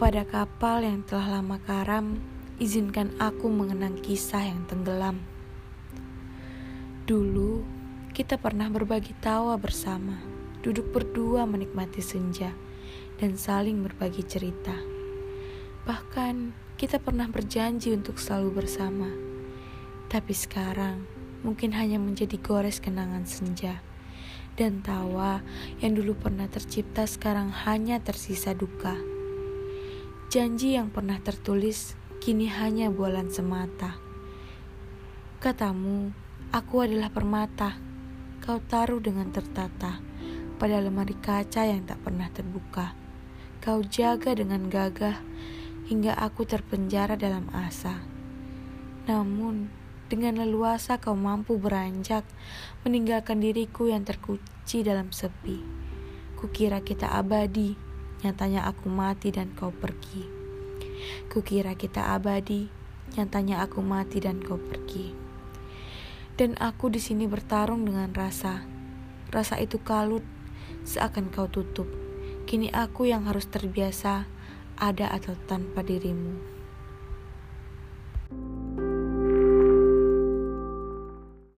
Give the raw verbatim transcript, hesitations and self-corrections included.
Kepada kapal yang telah lama karam, izinkan aku mengenang kisah yang tenggelam. Dulu, kita pernah berbagi tawa bersama, duduk berdua menikmati senja, dan saling berbagi cerita. Bahkan, kita pernah berjanji untuk selalu bersama. Tapi sekarang, mungkin hanya menjadi gores kenangan senja. Dan tawa yang dulu pernah tercipta sekarang hanya tersisa duka. Janji yang pernah tertulis kini hanya bualan semata. Katamu, aku adalah permata. Kau taruh dengan tertata pada lemari kaca yang tak pernah terbuka. Kau jaga dengan gagah hingga aku terpenjara dalam asa. Namun, dengan leluasa kau mampu beranjak, meninggalkan diriku yang terkunci dalam sepi. Kukira kita abadi. Nyatanya aku mati dan kau pergi. Kukira kita abadi. Nyatanya aku mati dan kau pergi. Dan aku di sini bertarung dengan rasa. Rasa itu kalut, seakan kau tutup. Kini aku yang harus terbiasa ada atau tanpa dirimu.